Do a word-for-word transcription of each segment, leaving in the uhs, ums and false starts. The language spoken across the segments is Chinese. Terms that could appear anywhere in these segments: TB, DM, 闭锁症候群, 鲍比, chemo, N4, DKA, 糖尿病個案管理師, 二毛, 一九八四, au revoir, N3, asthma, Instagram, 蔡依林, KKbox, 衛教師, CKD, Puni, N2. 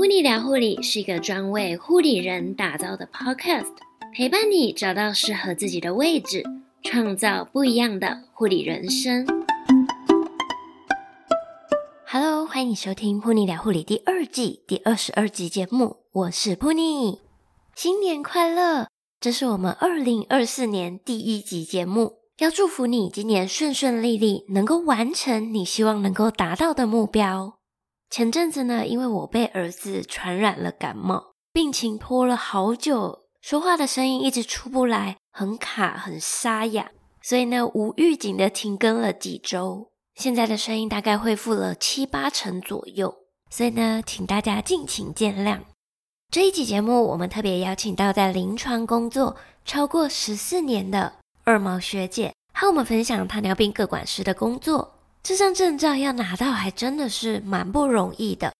Puni 聊护理是一个专为护理人打造的 podcast， 陪伴你找到适合自己的位置，创造不一样的护理人生。Hello， 欢迎收听 Puni 聊护理第二季第二十二集节目，我是 Puni， 新年快乐！这是我们二零二四年第一集节目，要祝福你今年顺顺利利，能够完成你希望能够达到的目标。前阵子呢，因为我被儿子传染了感冒，病情拖了好久，说话的声音一直出不来，很卡很沙哑，所以呢无预警的停更了几周，现在的声音大概恢复了七八成左右，所以呢请大家敬请见谅。这一期节目我们特别邀请到在临床工作超过十四年的二毛学姐，和我们分享糖尿病个管师的工作。这张证照要拿到还真的是蛮不容易的，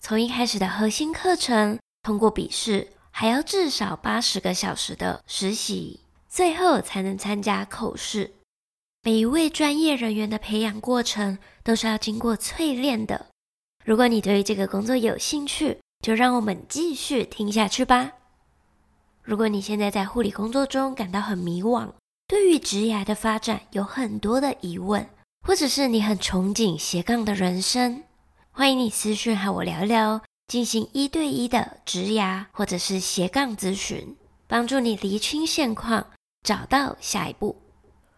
从一开始的核心课程，通过笔试，还要至少八十个小时的实习，最后才能参加口试。每一位专业人员的培养过程都是要经过淬炼的，如果你对于这个工作有兴趣，就让我们继续听下去吧。如果你现在在护理工作中感到很迷惘，对于职涯的发展有很多的疑问，或者是你很憧憬斜杠的人生，欢迎你私讯和我聊聊，进行一对一的职涯或者是斜杠咨询，帮助你厘清现况，找到下一步。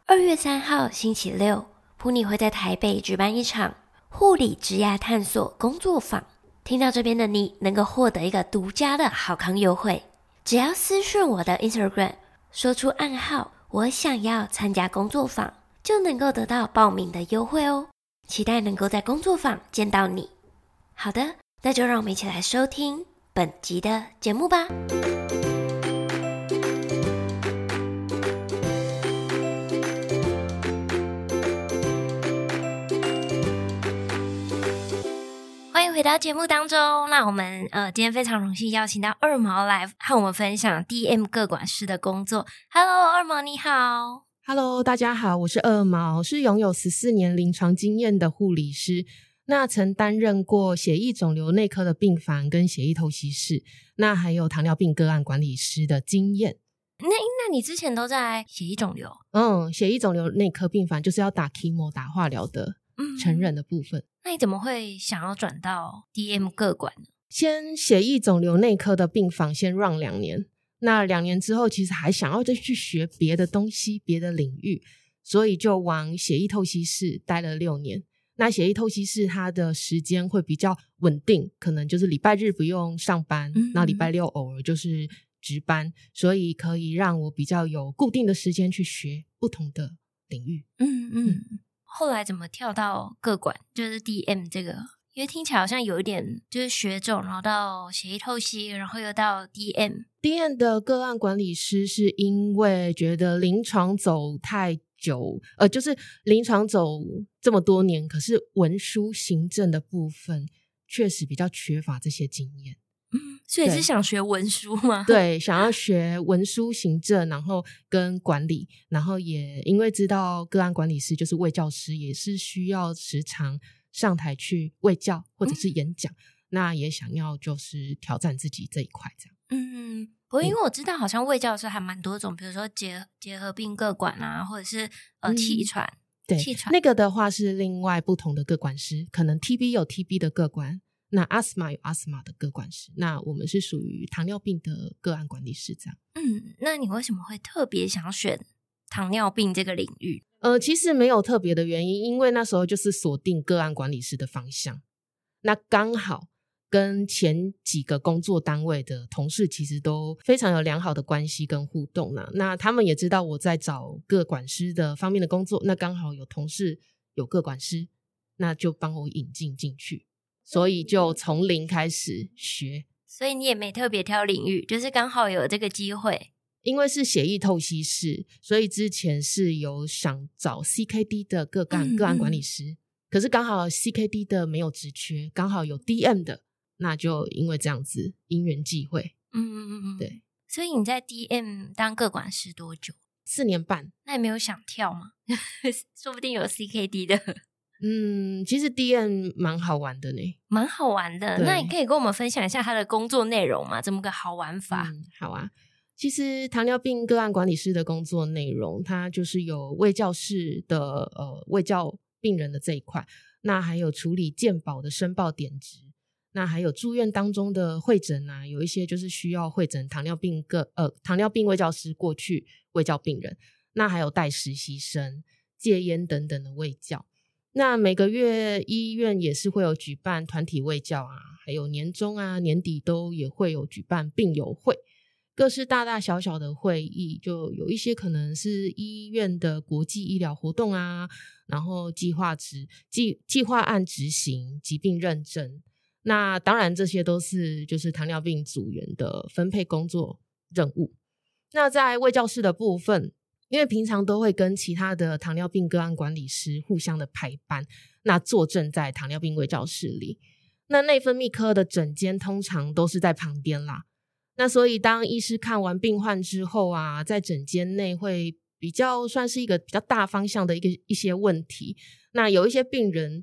二月三号星期六，Puni会在台北举办一场护理职涯探索工作坊，听到这边的你能够获得一个独家的好康优惠，只要私讯我的 Instagram， 说出暗号我想要参加工作坊，就能够得到报名的优惠哦，期待能够在工作坊见到你。好的，那就让我们一起来收听本集的节目吧。回到节目当中，那我们呃今天非常荣幸邀请到二毛来和我们分享 D M 个管师的工作。Hello， 二毛你好。Hello， 大家好，我是二毛，是拥有十四年临床经验的护理师。那曾担任过血液肿瘤内科的病房跟血液透析室，那还有糖尿病个案管理师的经验。那那你之前都在血液肿瘤？嗯，血液肿瘤内科病房就是要打 chemo 打化疗的。嗯、成人的部分。那你怎么会想要转到 D M 个管呢？先血液肿瘤内科的病房先 run 两年，那两年之后其实还想要再去学别的东西，别的领域，所以就往血液透析室待了六年。那血液透析室它的时间会比较稳定，可能就是礼拜日不用上班，嗯嗯，那礼拜六偶尔就是值班，所以可以让我比较有固定的时间去学不同的领域。嗯嗯。嗯，后来怎么跳到个管，就是 D M 这个？因为听起来好像有一点就是血肿，然后到血液透析，然后又到 D M。D M 的个案管理师是因为觉得临床走太久，呃，就是临床走这么多年，可是文书行政的部分确实比较缺乏这些经验。嗯，所以是想学文书吗？对，想要学文书行政，然后跟管理，然后也因为知道个案管理师就是卫教师，也是需要时常上台去卫教或者是演讲，嗯，那也想要就是挑战自己这一块这样。嗯，不过因为我知道好像卫教师还蛮多种，比如说结结核病个管啊，或者是呃气喘，嗯，对，气喘那个的话是另外不同的个管师，可能 T B 有 T B 的个管。那 asthma 有 asthma 的个管师，那我们是属于糖尿病的个案管理师这样。嗯，那你为什么会特别想选糖尿病这个领域？呃，其实没有特别的原因，因为那时候就是锁定个案管理师的方向，那刚好跟前几个工作单位的同事其实都非常有良好的关系跟互动啦，那他们也知道我在找个管师的方面的工作，那刚好有同事有个管师，那就帮我引进进去，所以就从零开始学。所以你也没特别挑领域，就是刚好有这个机会。因为是血液透析室，所以之前是有想找 C K D 的个案，嗯嗯，个案管理师，可是刚好 C K D 的没有职缺，刚好有 D M 的，那就因为这样子因缘际会。嗯嗯嗯，对。所以你在 D M 当个管师多久？四年半。那你没有想跳吗？说不定有 C K D 的。嗯，其实 D M 蛮好玩的呢，蛮好玩的。那你可以跟我们分享一下他的工作内容吗？怎么个好玩法？嗯，好啊。其实糖尿病个案管理师的工作内容，它就是有卫教室的呃卫教病人的这一块，那还有处理健保的申报点值，那还有住院当中的会诊啊，有一些就是需要会诊糖尿病个呃糖尿病卫教师过去卫教病人，那还有带实习生、戒烟等等的卫教。那每个月医院也是会有举办团体卫教啊，还有年终啊、年底都也会有举办病友会，各式大大小小的会议，就有一些可能是医院的国际医疗活动啊，然后计划执计计划案执行、疾病认证。那当然这些都是就是糖尿病组员的分配工作任务。那在卫教室的部分，因为平常都会跟其他的糖尿病个案管理师互相的排班，那坐镇在糖尿病卫教室里，那内分泌科的诊间通常都是在旁边啦，那所以当医师看完病患之后啊，在诊间内会比较算是一个比较大方向的一个一些问题，那有一些病人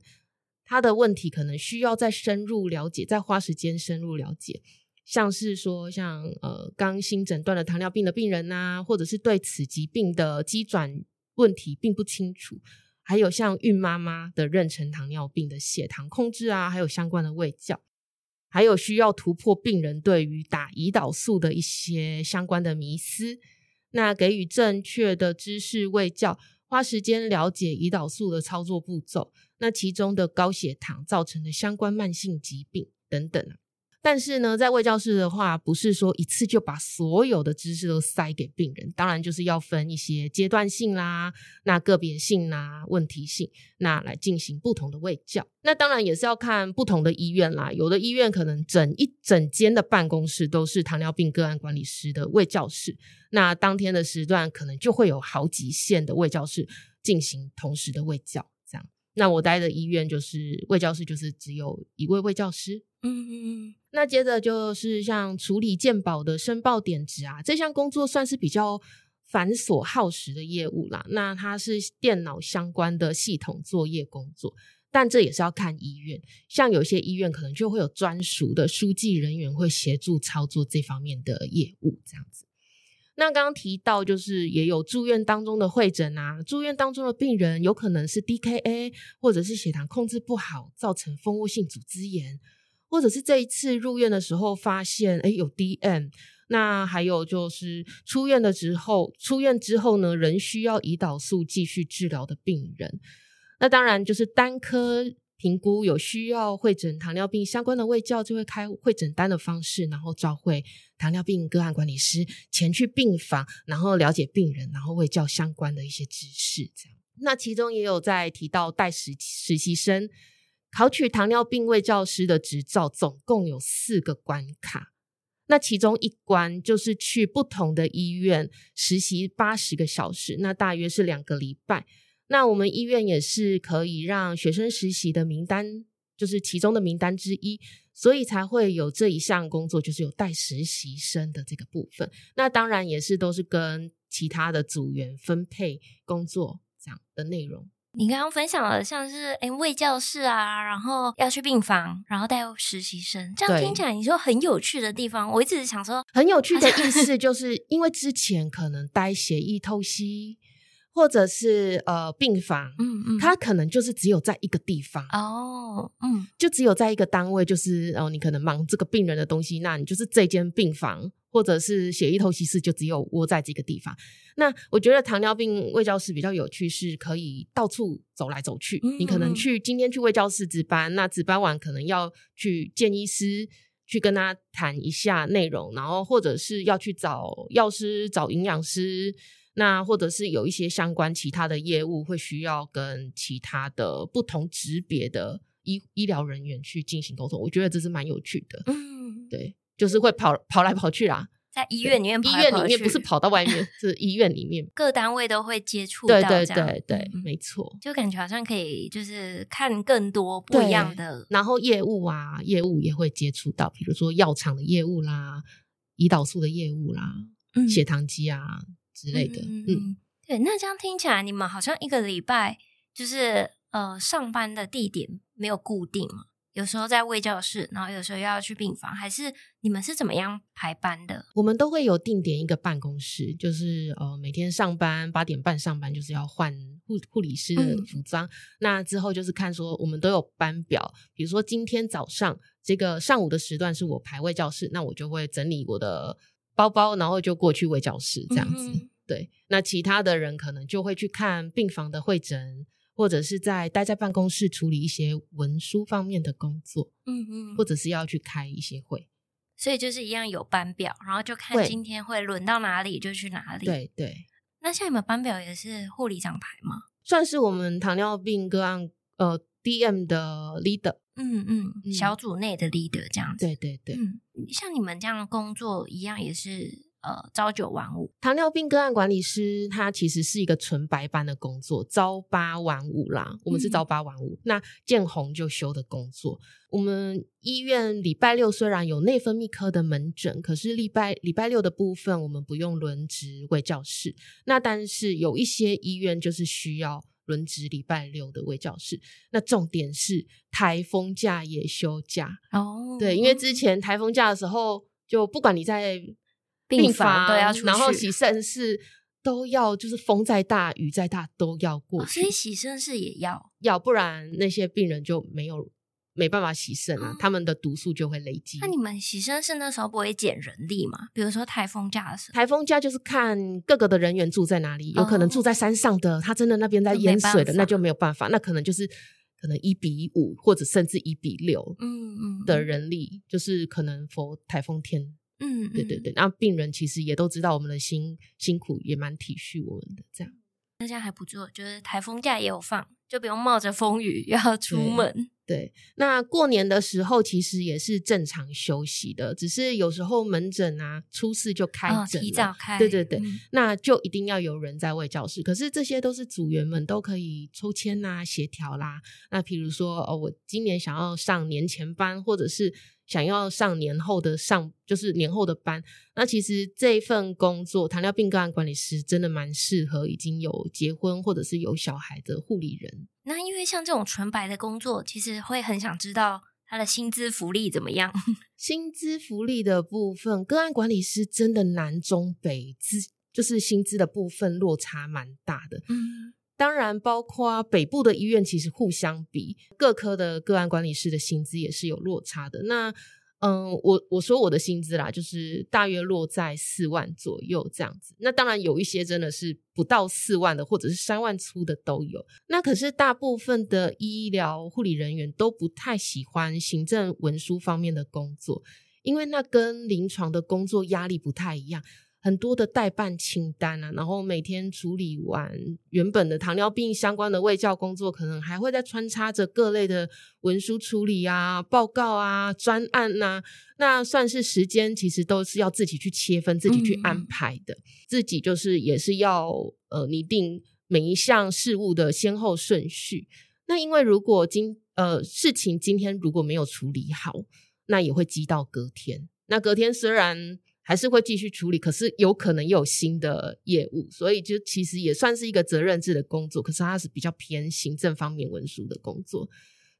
他的问题可能需要再深入了解，再花时间深入了解，像是说像呃刚新诊断的糖尿病的病人啊，或者是对此疾病的机转问题并不清楚，还有像孕妈妈的妊娠糖尿病的血糖控制啊，还有相关的卫教，还有需要突破病人对于打胰岛素的一些相关的迷思，那给予正确的知识卫教，花时间了解胰岛素的操作步骤，那其中的高血糖造成的相关慢性疾病等等啊。但是呢，在卫教室的话，不是说一次就把所有的知识都塞给病人，当然就是要分一些阶段性啦、那个别性啦、问题性，那来进行不同的卫教。那当然也是要看不同的医院啦，有的医院可能整一整间的办公室都是糖尿病个案管理师的卫教室，那当天的时段可能就会有好几线的卫教室进行同时的卫教这样。那我待的医院就是卫教室就是只有一位卫教师。嗯，那接着就是像处理健保的申报点值啊，这项工作算是比较繁琐耗时的业务啦，那它是电脑相关的系统作业工作，但这也是要看医院，像有些医院可能就会有专属的书记人员会协助操作这方面的业务这样子。那刚刚提到就是也有住院当中的会诊啊，住院当中的病人有可能是 D K A 或者是血糖控制不好造成蜂窝性组织炎，或者是这一次入院的时候发现诶有 D M， 那还有就是出院的之后出院之后呢仍需要胰岛素继续治疗的病人，那当然就是单科评估有需要会诊糖尿病相关的卫教，就会开会诊单的方式，然后召会糖尿病个案管理师前去病房，然后了解病人，然后卫教相关的一些知识这样。那其中也有在提到带实实习生考取糖尿病卫教师的执照，总共有四个关卡，那其中一关就是去不同的医院实习八十个小时，那大约是两个礼拜。那我们医院也是可以让学生实习的名单，就是其中的名单之一，所以才会有这一项工作，就是有带实习生的这个部分。那当然也是都是跟其他的组员分配工作这样的内容。你刚刚分享了像是诶卫教室啊，然后要去病房，然后带实习生，这样听起来你说很有趣的地方，我一直想说很有趣的意思就是因为之前可能待血液透析或者是呃病房，嗯嗯，它可能就是只有在一个地方哦，嗯，就只有在一个单位，就是哦，你可能忙这个病人的东西，那你就是这间病房或者是血液透析室就只有窝在这个地方。那我觉得糖尿病卫教室比较有趣，是可以到处走来走去，嗯嗯，你可能去今天去卫教室值班，那值班完可能要去见医师，去跟他谈一下内容，然后或者是要去找药师、找营养师。那或者是有一些相关其他的业务会需要跟其他的不同职别的医医疗人员去进行沟通，我觉得这是蛮有趣的。嗯，对，就是会跑跑来跑去啦，在医院里面跑来跑去，医院里面不是跑到外面，是医院里面各单位都会接触到，对对对对，嗯，没错，就感觉好像可以就是看更多不一样的，然后业务啊，业务也会接触到，比如说药厂的业务啦、胰岛素的业务啦、嗯、血糖机啊之类的。 嗯， 嗯，对，那这样听起来你们好像一个礼拜就是呃上班的地点没有固定嘛，有时候在卫教室，然后有时候要去病房，还是你们是怎么样排班的？我们都会有定点一个办公室，就是呃每天上班八点半上班就是要换护护理师的服装、嗯、那之后就是看说我们都有班表，比如说今天早上这个上午的时段是我排卫教室，那我就会整理我的包包然后就过去卫教室这样子、嗯、对，那其他的人可能就会去看病房的会诊，或者是在待在办公室处理一些文书方面的工作，嗯嗯，或者是要去开一些会，所以就是一样有班表，然后就看今天会轮到哪里就去哪里。对对。那像你们班表也是护理长排吗？算是我们糖尿病个案呃 D M 的 leader， 嗯嗯，小组内的 leader 这样子。对对对。嗯，像你们这样工作一样也是。呃，朝九晚五，糖尿病个案管理师他其实是一个纯白班的工作，朝八晚五啦，我们是朝八晚五、嗯、那见红就休的工作。我们医院礼拜六虽然有内分泌科的门诊，可是礼拜礼拜六的部分我们不用轮值卫教室，那但是有一些医院就是需要轮值礼拜六的卫教室，那重点是台风假也休假哦，对，因为之前台风假的时候就不管你在病房都要出去，然后洗肾室都要，就是风再大雨再大都要过去、哦、所以洗肾室也要要不然那些病人就没有没办法洗肾啊、嗯、他们的毒素就会累积。那你们洗肾室那时候不会减人力吗？比如说台风假的时候，台风假就是看各个的人员住在哪里、哦、有可能住在山上的他真的那边在淹水的那就没有办法，那可能就是可能一比五或者甚至一比六嗯嗯的人力、嗯、就是可能 for 台风天，嗯，对对对，那病人其实也都知道我们的辛辛苦，也蛮体恤我们的这样。那这样还不错，就是台风假也有放，就不用冒着风雨要出门。对，对，那过年的时候其实也是正常休息的，只是有时候门诊啊初四就开诊、哦、提早开，对对对、嗯、那就一定要有人在卫教室，可是这些都是组员们都可以抽签啦、啊、协调啦。那比如说、哦、我今年想要上年前班，或者是想要上年后的上就是年后的班，那其实这一份工作糖尿病个案管理师真的蛮适合已经有结婚或者是有小孩的护理人。那因为像这种纯白的工作其实会很想知道他的薪资福利怎么样。薪资福利的部分个案管理师真的南中北就是薪资的部分落差蛮大的，嗯，当然包括北部的医院其实互相比各科的个案管理师的薪资也是有落差的。那嗯，我我说我的薪资啦就是大约落在四万左右这样子，那当然有一些真的是不到四万的或者是三万出的都有。那可是大部分的医疗护理人员都不太喜欢行政文书方面的工作，因为那跟临床的工作压力不太一样，很多的代办清单啊，然后每天处理完原本的糖尿病相关的卫教工作，可能还会再穿插着各类的文书处理啊、报告啊、专案啊，那算是时间其实都是要自己去切分、自己去安排的，嗯嗯，自己就是也是要呃拟定每一项事务的先后顺序。那因为如果今呃事情今天如果没有处理好，那也会积到隔天，那隔天虽然还是会继续处理，可是有可能又有新的业务，所以就其实也算是一个责任制的工作，可是它是比较偏行政方面文书的工作。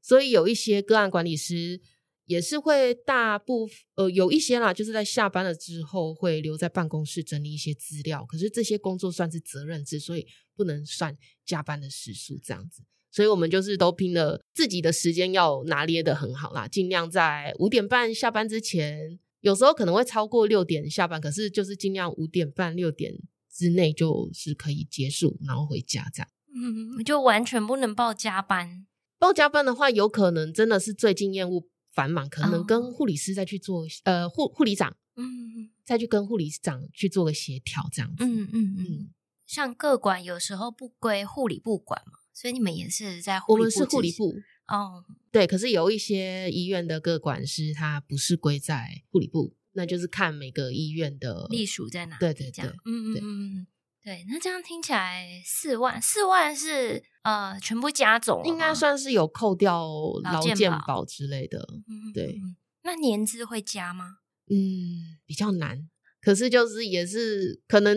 所以有一些个案管理师也是会大部分呃有一些啦就是在下班了之后会留在办公室整理一些资料，可是这些工作算是责任制，所以不能算加班的时数这样子。所以我们就是都拼了自己的时间要拿捏得很好啦，尽量在五点半下班之前，有时候可能会超过六点下班，可是就是尽量五点半六点之内就是可以结束然后回家这样。嗯，就完全不能报加班，报加班的话有可能真的是最近业务繁忙，可能跟护理师再去做、哦、呃护护理长，嗯，再去跟护理长去做个协调这样子。嗯嗯嗯，像各管有时候不归护理部管嘛，所以你们也是在护理部？我们是护理部哦，对，可是有一些医院的个管师他不是归在护理部，那就是看每个医院的隶属在哪里。对对对，嗯嗯嗯，对。那这样听起来四万四万是呃全部加总，应该算是有扣掉劳健保之类的。嗯，对。嗯，那年资会加吗？嗯，比较难，可是就是也是可能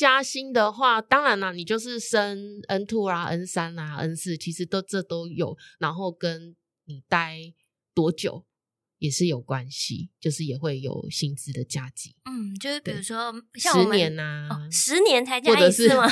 加薪的话，当然啦，你就是升 N 二 啊 N 三 啊 N 四 其实都这都有，然后跟你待多久也是有关系，就是也会有薪资的加级。嗯，就是比如说像我们十年啊、哦、十年才加一次吗？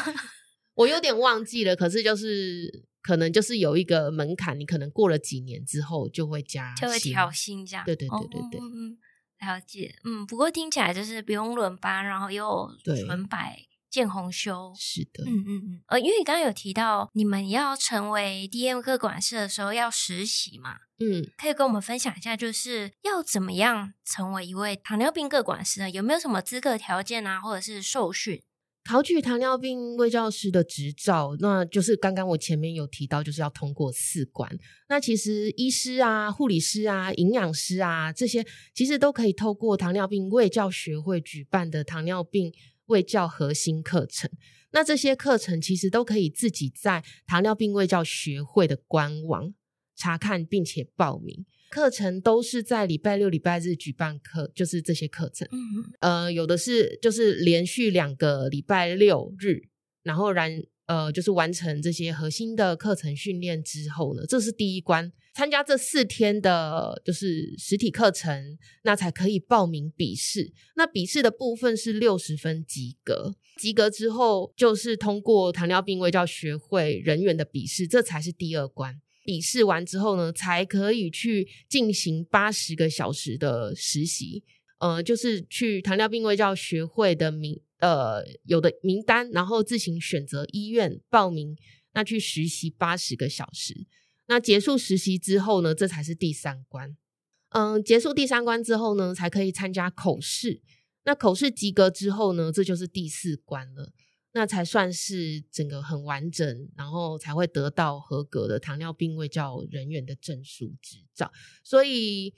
我有点忘记了，可是就是可能就是有一个门槛，你可能过了几年之后就会加薪，就会调薪这样。对对对对对、哦嗯、了解。嗯，不过听起来就是不用轮班，然后又纯白见红休。是的，嗯嗯嗯。呃，因为刚刚有提到你们要成为 D M 科管师的时候要实习嘛，嗯，可以跟我们分享一下，就是要怎么样成为一位糖尿病科管师呢？有没有什么资格条件啊，或者是受训？考取糖尿病卫教师的执照，那就是刚刚我前面有提到，就是要通过四关。那其实医师啊、护理师啊、营养师啊，这些其实都可以透过糖尿病卫教学会举办的糖尿病卫教核心课程。那这些课程其实都可以自己在糖尿病卫教学会的官网查看并且报名，课程都是在礼拜六礼拜日举办课，就是这些课程、嗯、呃，有的是就是连续两个礼拜六日，然后然呃，就是完成这些核心的课程训练之后呢，这是第一关，参加这四天的就是实体课程，那才可以报名笔试。那笔试的部分是六十分及格，及格之后就是通过糖尿病卫教学会人员的笔试，这才是第二关。笔试完之后呢，才可以去进行八十个小时的实习，呃，就是去糖尿病卫教学会的名呃有的名单，然后自行选择医院报名，那去实习八十个小时。那结束实习之后呢，这才是第三关。嗯、呃，结束第三关之后呢，才可以参加口试。那口试及格之后呢，这就是第四关了。那才算是整个很完整，然后才会得到合格的糖尿病卫教人员的证书执照。所以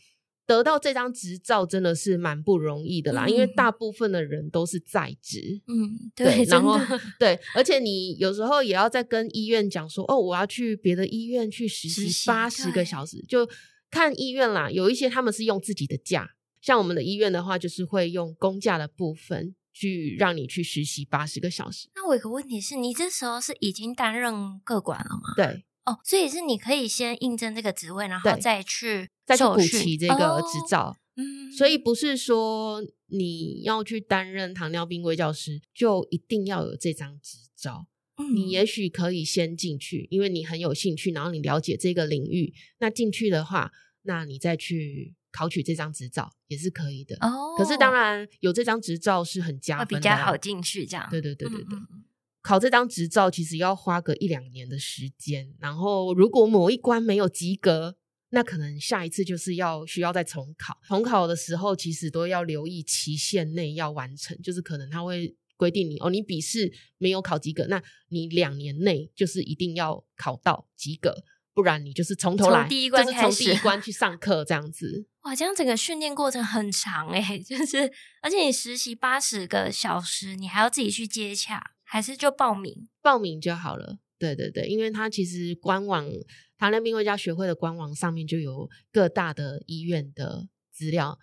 得到这张执照真的是蛮不容易的啦、嗯、因为大部分的人都是在职，嗯， 对, 对然后对，而且你有时候也要再跟医院讲说，哦，我要去别的医院去实习八十个小时，就看医院啦，有一些他们是用自己的假，像我们的医院的话就是会用公假的部分去让你去实习八十个小时。那我有个问题是，你这时候是已经担任个管了吗？对，哦，所以是你可以先应征这个职位，然后再去再去补齐这个执照、哦嗯、所以不是说你要去担任糖尿病卫教师就一定要有这张执照、嗯、你也许可以先进去，因为你很有兴趣，然后你了解这个领域，那进去的话，那你再去考取这张执照也是可以的、哦、可是当然有这张执照是很加分的、啊、比较好进去这样。对对对对对，嗯嗯，考这张执照其实要花个一两年的时间，然后如果某一关没有及格，那可能下一次就是要需要再重考。重考的时候其实都要留意期限内要完成，就是可能他会规定你，哦，你笔试没有考及格，那你两年内就是一定要考到及格，不然你就是从头来，从第一关开始，就是从第一关去上课这样子。哇，这样整个训练过程很长耶、欸、就是而且你实习八十个小时，你还要自己去接洽，还是就报名报名就好了？对对对，因为它其实官网糖尿病卫教学会的官网上面就有各大的医院的资料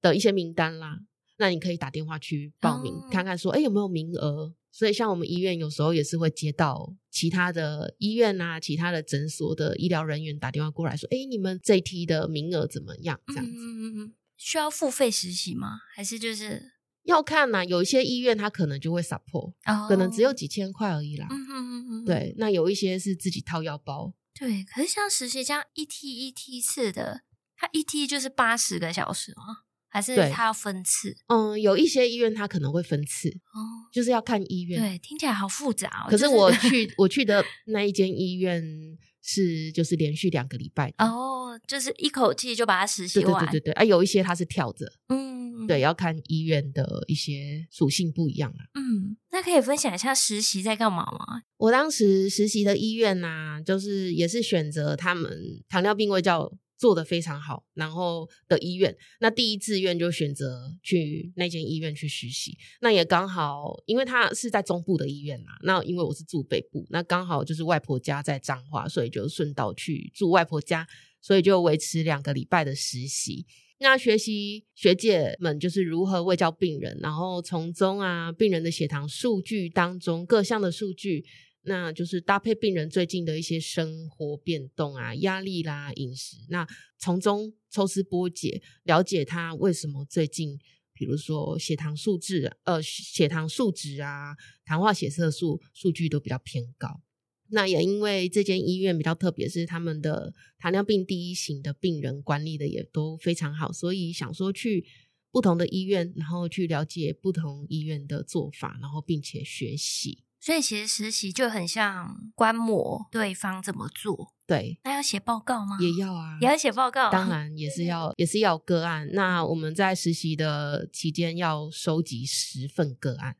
的一些名单啦，那你可以打电话去报名、哦、看看说哎、欸、有没有名额。所以像我们医院有时候也是会接到其他的医院啊，其他的诊所的医疗人员打电话过来说，诶，你们这一梯的名额怎么样这样子、嗯嗯、需要付费实习吗？还是就是要看啊，有一些医院他可能就会 support、哦、可能只有几千块而已啦、嗯嗯嗯、对，那有一些是自己掏腰包。对，可是像实习这样一梯一梯次的，他一梯就是八十个小时吗？还是他要分次？嗯，有一些医院他可能会分次、哦、就是要看医院。对，听起来好复杂、哦、可是我去、就是、我去的那一间医院是就是连续两个礼拜的哦，就是一口气就把它实习完。对对对对，啊，有一些他是跳着，嗯，对，要看医院的一些属性不一样啦。嗯，那可以分享一下实习在干嘛吗？我当时实习的医院啊，就是也是选择他们糖尿病卫教做得非常好然后的医院，那第一志愿就选择去那间医院去实习。那也刚好因为他是在中部的医院啦，那因为我是住北部，那刚好就是外婆家在彰化，所以就顺道去住外婆家，所以就维持两个礼拜的实习。那学习学姐们就是如何卫教病人，然后从中啊病人的血糖数据当中各项的数据，那就是搭配病人最近的一些生活变动啊压力啦饮食，那从中抽丝剥茧，了解他为什么最近比如说血糖数值呃血糖数值啊糖化血色素数据都比较偏高。那也因为这间医院比较特别，是他们的糖尿病第一型的病人管理的也都非常好，所以想说去不同的医院，然后去了解不同医院的做法，然后并且学习。所以其实实习就很像观摩对方怎么做。对，那要写报告吗？也要啊，也要写报告。当然也是要也是要个案。那我们在实习的期间要收集十份个案，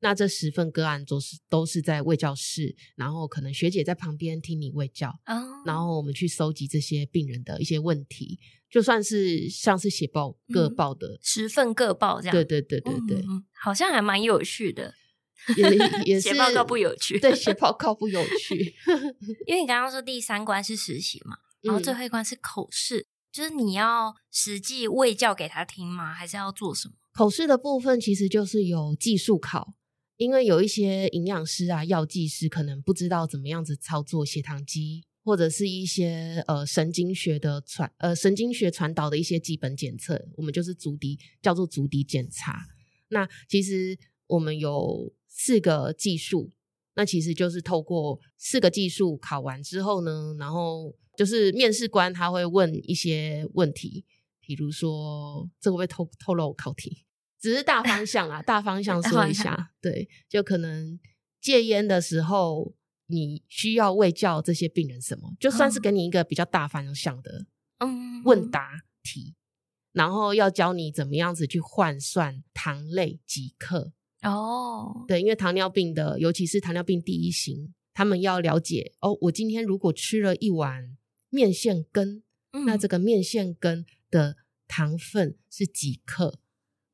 那这十份个案都是都是在卫教室，然后可能学姐在旁边听你卫教、哦、然后我们去收集这些病人的一些问题，就算是像是写报各报的、嗯、十份各报这样。对对对对对、嗯嗯，好像还蛮有趣的。写报告不有趣。对，写报告不有趣。因为你刚刚说第三关是实习嘛，然后最后一关是口试、嗯、就是你要实际卫教给他听吗？还是要做什么？口试的部分其实就是有技术考，因为有一些营养师啊药剂师可能不知道怎么样子操作血糖机，或者是一些呃神经学的传呃神经学传导的一些基本检测，我们就是足底叫做足底检查。那其实我们有四个技术，那其实就是透过四个技术考完之后呢，然后就是面试官他会问一些问题，比如说这会不会 透, 透露考题，只是大方向啊大方向说一下。对，就可能戒烟的时候你需要卫教这些病人什么，就算是给你一个比较大方向的问答题、嗯、然后要教你怎么样子去换算糖类几克。哦，对，因为糖尿病的尤其是糖尿病第一型，他们要了解哦，我今天如果吃了一碗面线羹、嗯、那这个面线羹的糖分是几克，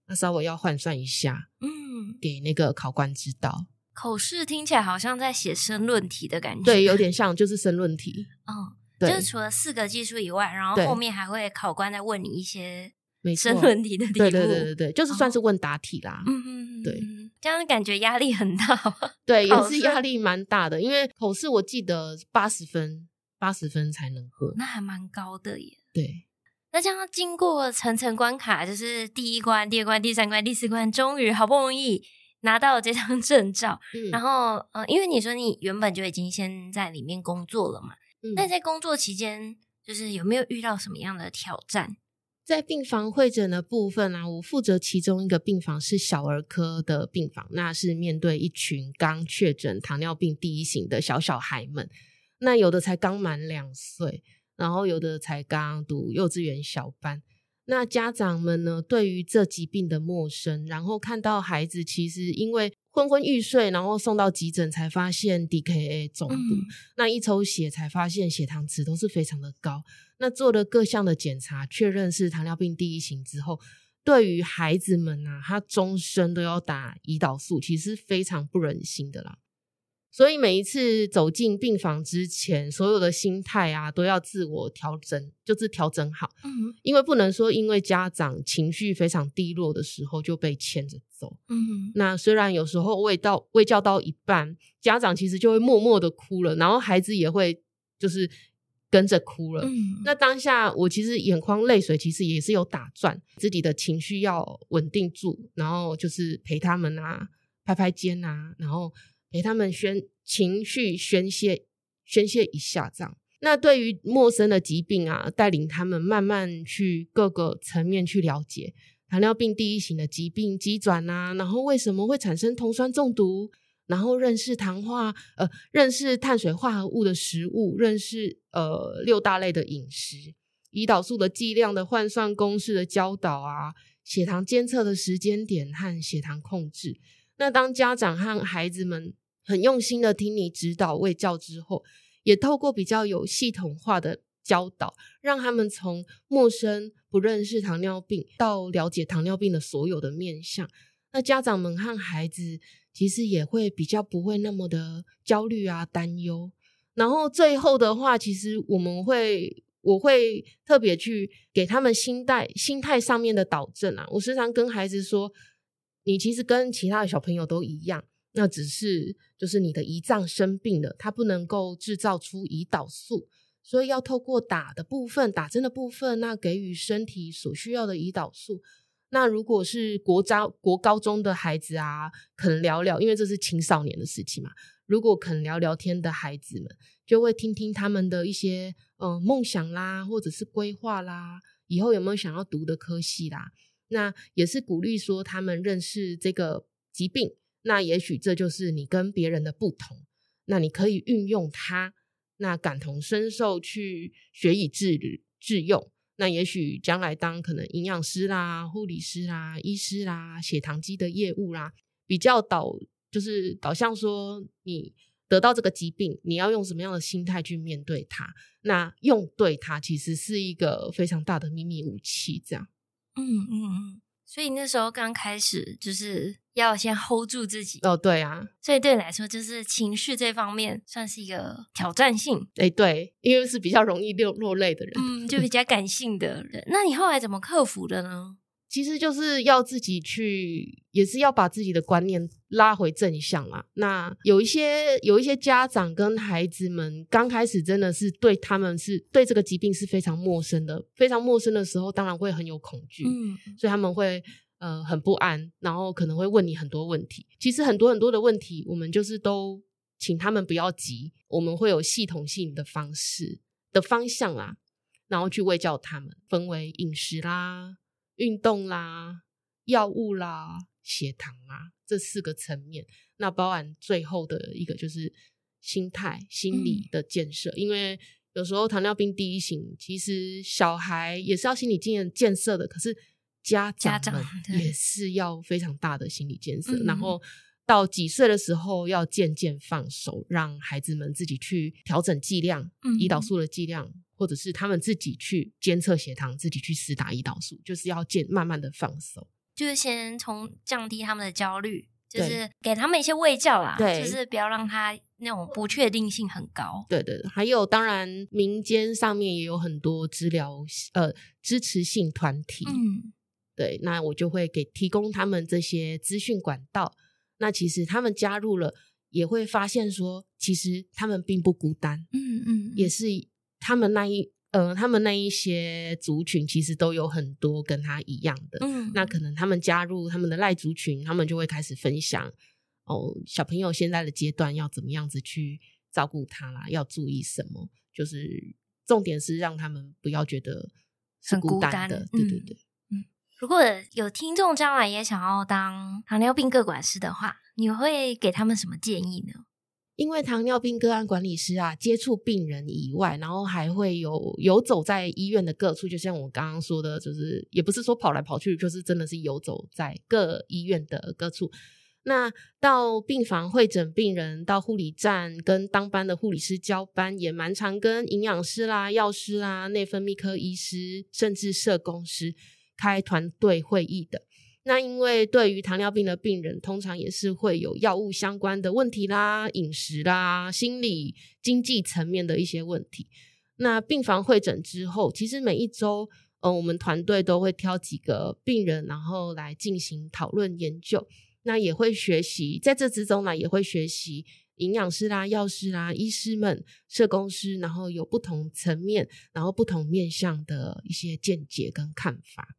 那稍微要换算一下，嗯，给那个考官知道。口试听起来好像在写申论题的感觉。对，有点像，就是申论题。嗯，对，就是除了四个技术以外，然后后面还会考官再问你一些申论题的题目。对对对对对，就是算是问答题啦。嗯嗯，对，这样感觉压力很大吗？对，也是压力蛮大的，因为口试我记得八十分，八十分才能过，那还蛮高的耶。对。那这样经过层层关卡，就是第一关第二关第三关第四关，终于好不容易拿到了这张证照、嗯、然后呃，因为你说你原本就已经先在里面工作了嘛，那、嗯、在工作期间就是有没有遇到什么样的挑战？在病房会诊的部分啊，我负责其中一个病房是小儿科的病房，那是面对一群刚确诊糖尿病第一型的小小孩们，那有的才刚满两岁，然后有的才刚读幼稚园小班，那家长们呢对于这疾病的陌生，然后看到孩子其实因为昏昏欲睡，然后送到急诊才发现 D K A 中毒、嗯、那一抽血才发现血糖值都是非常的高，那做了各项的检查确认是糖尿病第一型之后，对于孩子们啊他终身都要打胰岛素，其实非常不忍心的啦。所以每一次走进病房之前，所有的心态啊都要自我调整，就是调整好、嗯、因为不能说因为家长情绪非常低落的时候就被牵着走、嗯、那虽然有时候喂到喂教到一半，家长其实就会默默的哭了，然后孩子也会就是跟着哭了、嗯、那当下我其实眼眶泪水其实也是有打转，自己的情绪要稳定住，然后就是陪他们啊拍拍肩啊，然后给他们宣情绪宣泄宣泄一下这样。那对于陌生的疾病啊，带领他们慢慢去各个层面去了解糖尿病第一型的疾病机转啊，然后为什么会产生酮酸中毒，然后认识糖化呃认识碳水化合物的食物，认识呃六大类的饮食，胰岛素的剂量的换算公式的教导啊，血糖监测的时间点和血糖控制。那当家长和孩子们很用心的听你指导卫教之后，也透过比较有系统化的教导，让他们从陌生不认识糖尿病到了解糖尿病的所有的面向，那家长们和孩子其实也会比较不会那么的焦虑啊担忧。然后最后的话，其实我们会我会特别去给他们心态心态上面的导正啊。我时常跟孩子说，你其实跟其他的小朋友都一样，那只是就是你的胰脏生病了，它不能够制造出胰岛素，所以要透过打的部分打针的部分，那给予身体所需要的胰岛素。那如果是国高国高中的孩子啊，肯聊聊，因为这是青少年的事情嘛，如果肯聊聊天的孩子们，就会听听他们的一些呃梦想啦，或者是规划啦，以后有没有想要读的科系啦。那也是鼓励说他们认识这个疾病，那也许这就是你跟别人的不同，那你可以运用它，那感同身受去学以致致用。那也许将来当可能营养师啦、护理师啦、医师啦、血糖机的业务啦，比较导就是导向说你得到这个疾病，你要用什么样的心态去面对它，那用对它其实是一个非常大的秘密武器这样。嗯嗯嗯，所以那时候刚开始就是要先 hold 住自己哦。对啊，所以对你来说就是情绪这方面算是一个挑战性。哎，对，因为是比较容易落泪的人，嗯，就比较感性的人。那你后来怎么克服的呢？其实就是要自己去，也是要把自己的观念拉回正向啦。那有一些有一些家长跟孩子们刚开始真的是对他们是对这个疾病是非常陌生的，非常陌生的时候当然会很有恐惧，嗯，所以他们会呃很不安，然后可能会问你很多问题。其实很多很多的问题，我们就是都请他们不要急，我们会有系统性的方式的方向啦，然后去卫教他们，分为饮食啦、运动啦、药物啦、血糖啦这四个层面，那包含最后的一个就是心态心理的建设、嗯、因为有时候糖尿病第一型其实小孩也是要心理建设的，可是家长们也是要非常大的心理建设，然后到几岁的时候要渐渐放手，让孩子们自己去调整剂量、嗯、胰岛素的剂量，或者是他们自己去监测血糖，自己去施打胰岛素，就是要慢慢的放手，就是先从降低他们的焦虑，就是给他们一些卫教啦，就是不要让他那种不确定性很高。对对，还有当然民间上面也有很多治疗呃支持性团体，嗯，对，那我就会给提供他们这些资讯管道。那其实他们加入了也会发现说其实他们并不孤单，嗯嗯，也是他们那一呃，他们那一些族群其实都有很多跟他一样的、嗯、那可能他们加入他们的赖族群，他们就会开始分享哦，小朋友现在的阶段要怎么样子去照顾他啦，要注意什么，就是重点是让他们不要觉得是孤单的，很孤单，对对对、嗯嗯、如果有听众将来也想要当糖尿病个管师的话，你会给他们什么建议呢？因为糖尿病个案管理师啊，接触病人以外，然后还会有游走在医院的各处，就像我刚刚说的，就是也不是说跑来跑去，就是真的是游走在各医院的各处。那到病房会诊病人，到护理站跟当班的护理师交班，也蛮常跟营养师啦、药师啦、内分泌科医师，甚至社工师开团队会议的。那因为对于糖尿病的病人，通常也是会有药物相关的问题啦、饮食啦、心理、经济层面的一些问题。那病房会诊之后，其实每一周，呃，我们团队都会挑几个病人，然后来进行讨论研究。那也会学习，在这之中呢，也会学习营养师啦、药师啦、医师们、社工师，然后有不同层面，然后不同面向的一些见解跟看法。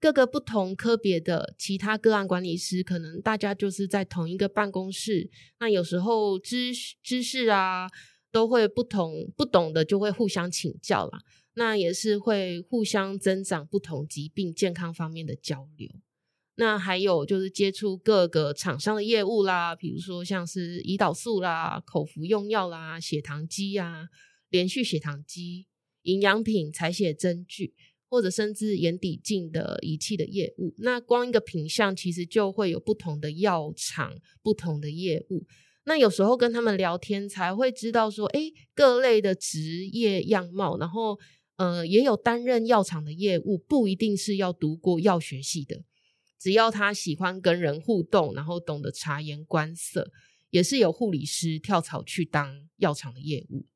各个不同科别的其他个案管理师，可能大家就是在同一个办公室，那有时候知知识啊都会不同，不懂的就会互相请教啦，那也是会互相增长不同疾病健康方面的交流。那还有就是接触各个厂商的业务啦，比如说像是胰岛素啦、口服用药啦、血糖机啊、连续血糖机、营养品、采血针具，或者甚至眼底镜的仪器的业务。那光一个品项其实就会有不同的药厂、不同的业务，那有时候跟他们聊天才会知道说诶，各类的职业样貌，然后呃，也有担任药厂的业务不一定是要读过药学系的，只要他喜欢跟人互动，然后懂得察言观色，也是有护理师跳槽去当药厂的业务。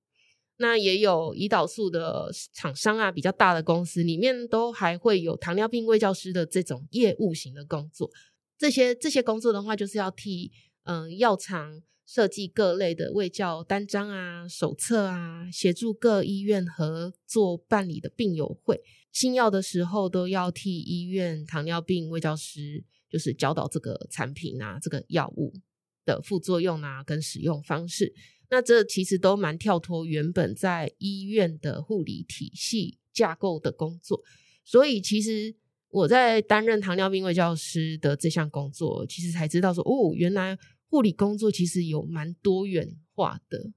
那也有胰岛素的厂商啊，比较大的公司里面都还会有糖尿病卫教师的这种业务型的工作。这些这些工作的话，就是要替嗯药厂设计各类的卫教单张啊、手册啊，协助各医院合作办理的病友会。新药的时候都要替医院糖尿病卫教师就是教导这个产品啊，这个药物的副作用啊跟使用方式。那这其实都蛮跳脱原本在医院的护理体系架构的工作，所以其实我在担任糖尿病卫教师的这项工作，其实才知道说哦，原来护理工作其实有蛮多元化的。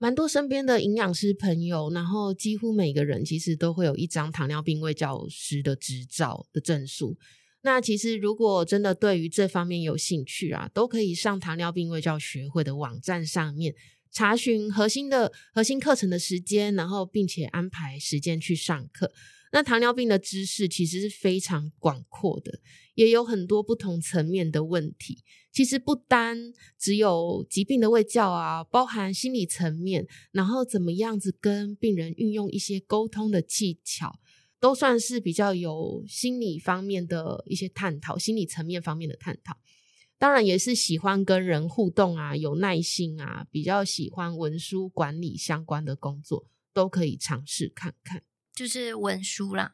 蛮多身边的营养师朋友，然后几乎每个人其实都会有一张糖尿病卫教师的执照的证书。那其实如果真的对于这方面有兴趣啊，都可以上糖尿病卫教学会的网站上面查询核心的核心课程的时间，然后并且安排时间去上课。那糖尿病的知识其实是非常广阔的，也有很多不同层面的问题，其实不单只有疾病的卫教啊，包含心理层面，然后怎么样子跟病人运用一些沟通的技巧，都算是比较有心理方面的一些探讨，心理层面方面的探讨。当然也是喜欢跟人互动啊，有耐心啊，比较喜欢文书管理相关的工作，都可以尝试看看。就是文书啦，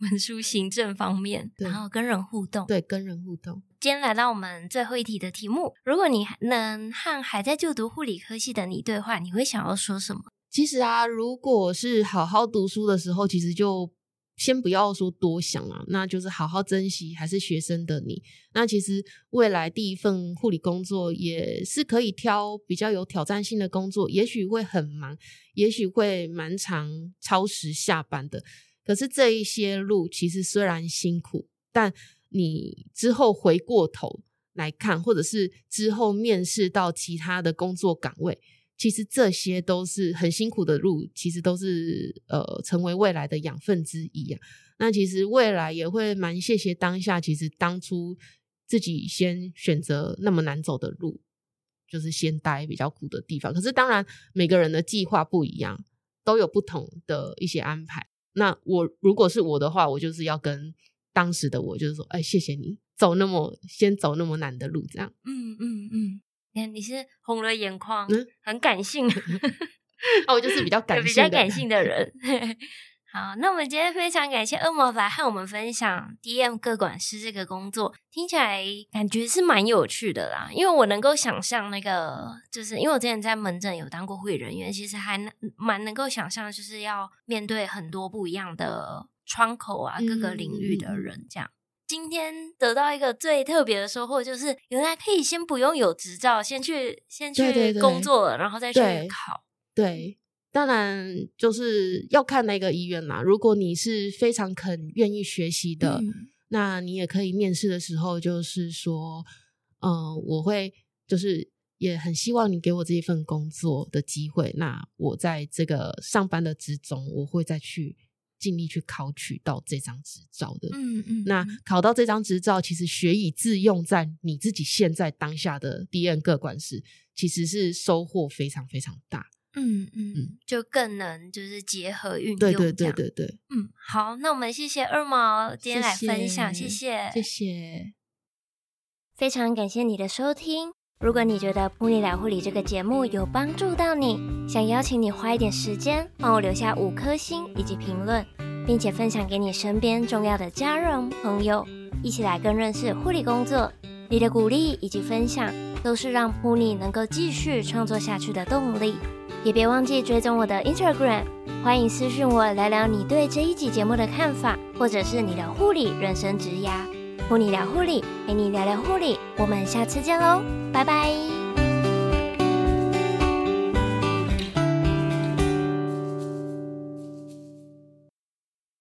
文书行政方面，然后跟人互动。对，跟人互动。今天来到我们最后一题的题目，如果你能和还在就读护理科系的你对话，你会想要说什么？其实啊，如果是好好读书的时候，其实就先不要说多想啊，那就是好好珍惜还是学生的你。那其实未来第一份护理工作也是可以挑比较有挑战性的工作，也许会很忙，也许会蛮常超时下班的，可是这一些路其实虽然辛苦，但你之后回过头来看，或者是之后面试到其他的工作岗位，其实这些都是很辛苦的路，其实都是呃成为未来的养分之一啊。那其实未来也会蛮谢谢当下，其实当初自己先选择那么难走的路，就是先待比较苦的地方。可是当然每个人的计划不一样，都有不同的一些安排。那我如果是我的话，我就是要跟当时的我就是说，哎，谢谢你走那么先走那么难的路这样。嗯嗯嗯，你是红了眼眶、嗯、很感性哦，我就是比较感性的比较感性的人好，那我们今天非常感谢恶魔来和我们分享 D M 个管师这个工作，听起来感觉是蛮有趣的啦。因为我能够想象那个，就是因为我之前在门诊有当过护理人员，其实还蛮能够想象就是要面对很多不一样的窗口啊、嗯、各个领域的人这样。今天得到一个最特别的收获，就是原来可以先不用有执照，先去先去工作了，对对对，然后再去考。 对， 对，当然就是要看那个医院啦，如果你是非常肯愿意学习的、嗯、那你也可以面试的时候就是说嗯、呃，我会就是也很希望你给我这一份工作的机会，那我在这个上班的之中，我会再去尽力去考取到这张执照的。嗯嗯，那考到这张执照，其实学以致用在你自己现在当下的 D M 个管师，其实是收获非常非常大。嗯 嗯， 嗯，就更能就是结合运用。对对对对对。嗯，好，那我们谢谢二毛今天来分享，谢谢谢谢。非常感谢你的收听。如果你觉得噗妮聊护理这个节目有帮助到你，想邀请你花一点时间帮我留下五颗星以及评论，并且分享给你身边重要的家人朋友，一起来更认识护理工作。你的鼓励以及分享都是让噗妮能够继续创作下去的动力。也别忘记追踪我的 Instagram， 欢迎私讯我聊聊你对这一集节目的看法，或者是你的护理人生职涯。噗妮聊护理，陪你聊聊护理，我们下次见喽，拜拜。